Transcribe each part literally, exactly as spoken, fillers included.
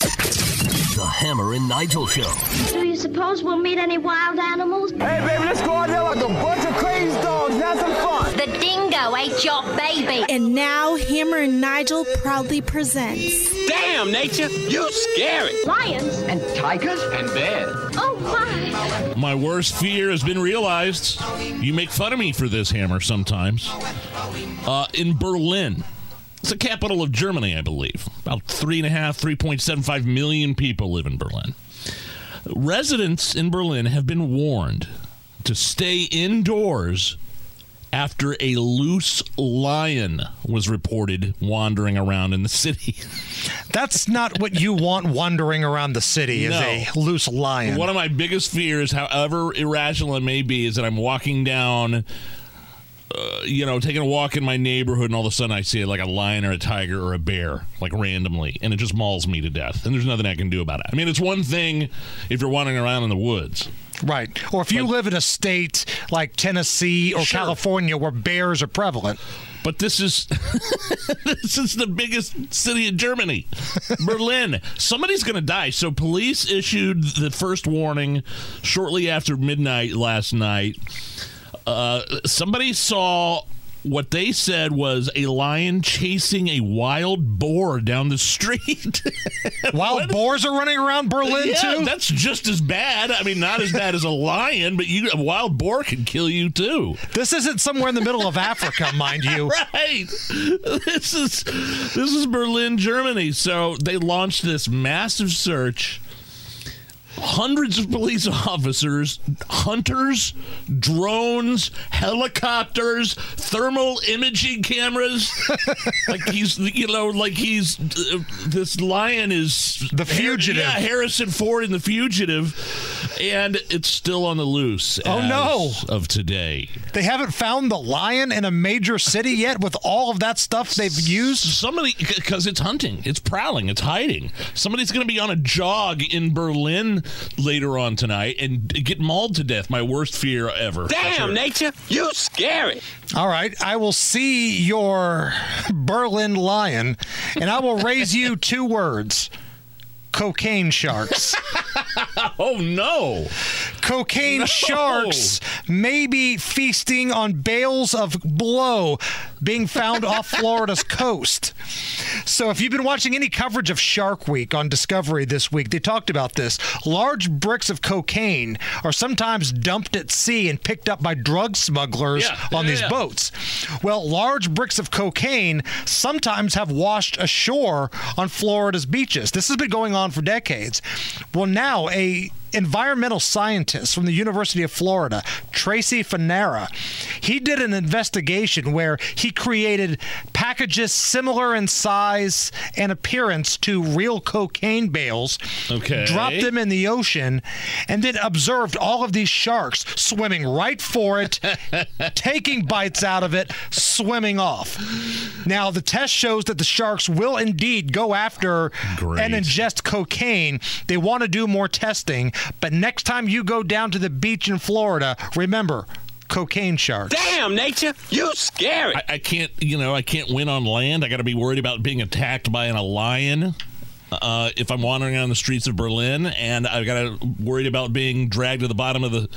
The Hammer and Nigel Show. Do you suppose we'll meet any wild animals? Hey, baby, let's go out there like a bunch of crazy dogs and have some fun. The dingo ate your baby. And now, Hammer and Nigel proudly presents... Damn, nature, you're scary. Lions. And tigers. And bears. Oh, my. My worst fear has been realized. You make fun of me for this, Hammer, sometimes. Uh, in Berlin... It's the capital of Germany, I believe. About three and a half, three point seven five million people live in Berlin. Residents in Berlin have been warned to stay indoors after a loose lion was reported wandering around in the city. That's not what you want wandering around the city, is no. A loose lion. One of my biggest fears, however irrational it may be, is that I'm walking down... Uh, you know, taking a walk in my neighborhood, and all of a sudden I see like a lion or a tiger or a bear, like randomly, and it just mauls me to death. And there's nothing I can do about it. I mean, it's one thing if you're wandering around in the woods. Right. Or if you like, live in a state like Tennessee or sure. California where bears are prevalent. But this is this is the biggest city in Germany, Berlin. Somebody's going to die. So police issued the first warning shortly after midnight last night. Uh, somebody saw what they said was a lion chasing a wild boar down the street. Wild boars are running around Berlin, yeah, too? That's just as bad. I mean, not as bad as a lion, but you, a wild boar can kill you, too. This isn't somewhere in the middle of Africa, mind you. Right. This is, this is Berlin, Germany. So they launched this massive search. Hundreds of police officers, hunters, drones, helicopters, thermal imaging cameras. Like he's, you know, like he's, uh, this lion is... The Fugitive. Har- yeah, Harrison Ford in The Fugitive. And it's still on the loose. Oh, no. Of today. They haven't found the lion in a major city yet with all of that stuff they've used? Somebody, because it's hunting, it's prowling, it's hiding. Somebody's going to be on a jog in Berlin later on tonight and get mauled to death. My worst fear ever. Damn, nature, you scary. All right, I will see your Berlin lion, and I will raise you two words. Cocaine sharks. Oh, no. Cocaine no. sharks may be feasting on bales of blow being found off Florida's coast. So if you've been watching any coverage of Shark Week on Discovery this week, they talked about this. Large bricks of cocaine are sometimes dumped at sea and picked up by drug smugglers yeah, on yeah, these yeah. boats. Well, large bricks of cocaine sometimes have washed ashore on Florida's beaches. This has been going on for decades. Well, now a environmental scientist from the University of Florida, Tracy Fanara, he did an investigation where he created packages similar in size and appearance to real cocaine bales, okay. dropped them in the ocean, and then observed all of these sharks swimming right for it, taking bites out of it, swimming off. Now, the test shows that the sharks will indeed go after Great. and ingest cocaine. They want to do more testing. But next time you go down to the beach in Florida, remember, cocaine sharks. Damn, nature, you scary. I, I can't, you know, I can't win on land. I got to be worried about being attacked by a lion uh, if I'm wandering on the streets of Berlin, and I've got to worried about being dragged to the bottom of the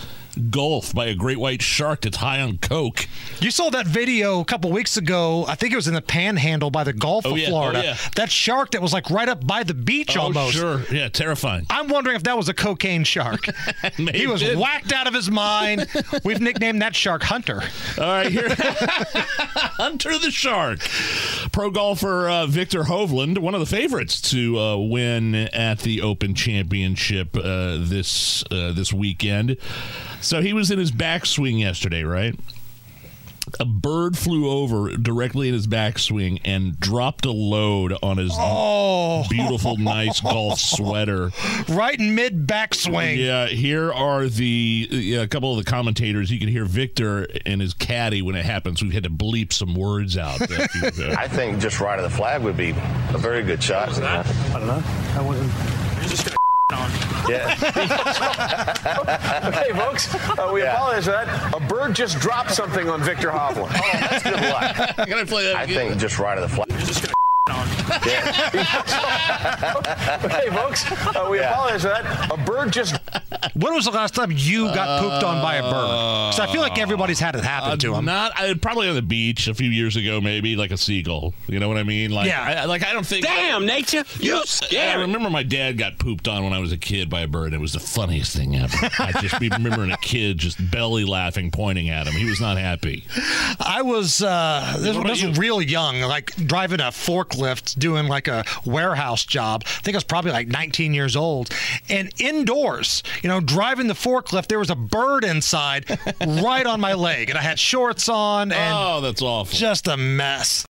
Gulf by a great white shark that's high on coke. You saw that video a couple weeks ago. I think it was in the Panhandle by the Gulf oh, of yeah, Florida. Oh, yeah. That shark that was like right up by the beach oh, almost. Sure, yeah, terrifying. I'm wondering if that was a cocaine shark. He was it. whacked out of his mind. We've nicknamed that shark Hunter. All right, here, Hunter the shark. Pro golfer uh, Victor Hovland, one of the favorites to uh, win at the Open Championship uh, this uh, this weekend. So he was in his backswing yesterday, right? a bird flew over directly in his backswing and dropped a load on his oh. beautiful, nice golf sweater. Right in mid-backswing. Yeah, here are the yeah, a couple of the commentators. You can hear Victor and his caddy when it happens. We've had to bleep some words out. I think just right of the flag would be a very good shot. What was that? I don't know. I wasn't. You're just going to Yeah. Okay, folks, uh, we yeah. apologize for that. A bird just dropped something on Victor Hovland. Oh, that's good luck. I'm gonna play that I again. think just right of the flag. You're just gonna on. Yeah. Okay, folks, uh, we yeah. apologize for that. A bird just... When was the last time you got pooped on by a bird? Because I feel like everybody's had it happen uh, to them. Not I, probably on the beach a few years ago, maybe like a seagull. You know what I mean? Like, yeah. I, like I don't think. Damn I, nature, you know, scary. I remember my dad got pooped on when I was a kid by a bird. It was the funniest thing ever. I just be remembering a kid just belly laughing, pointing at him. He was not happy. I was uh, this was you? real young, like driving a forklift, doing like a warehouse job. I think I was probably like nineteen years old, and indoors, you know. Driving the forklift, there was a bird inside right on my leg, and I had shorts on. And oh, that's awful. Just a mess.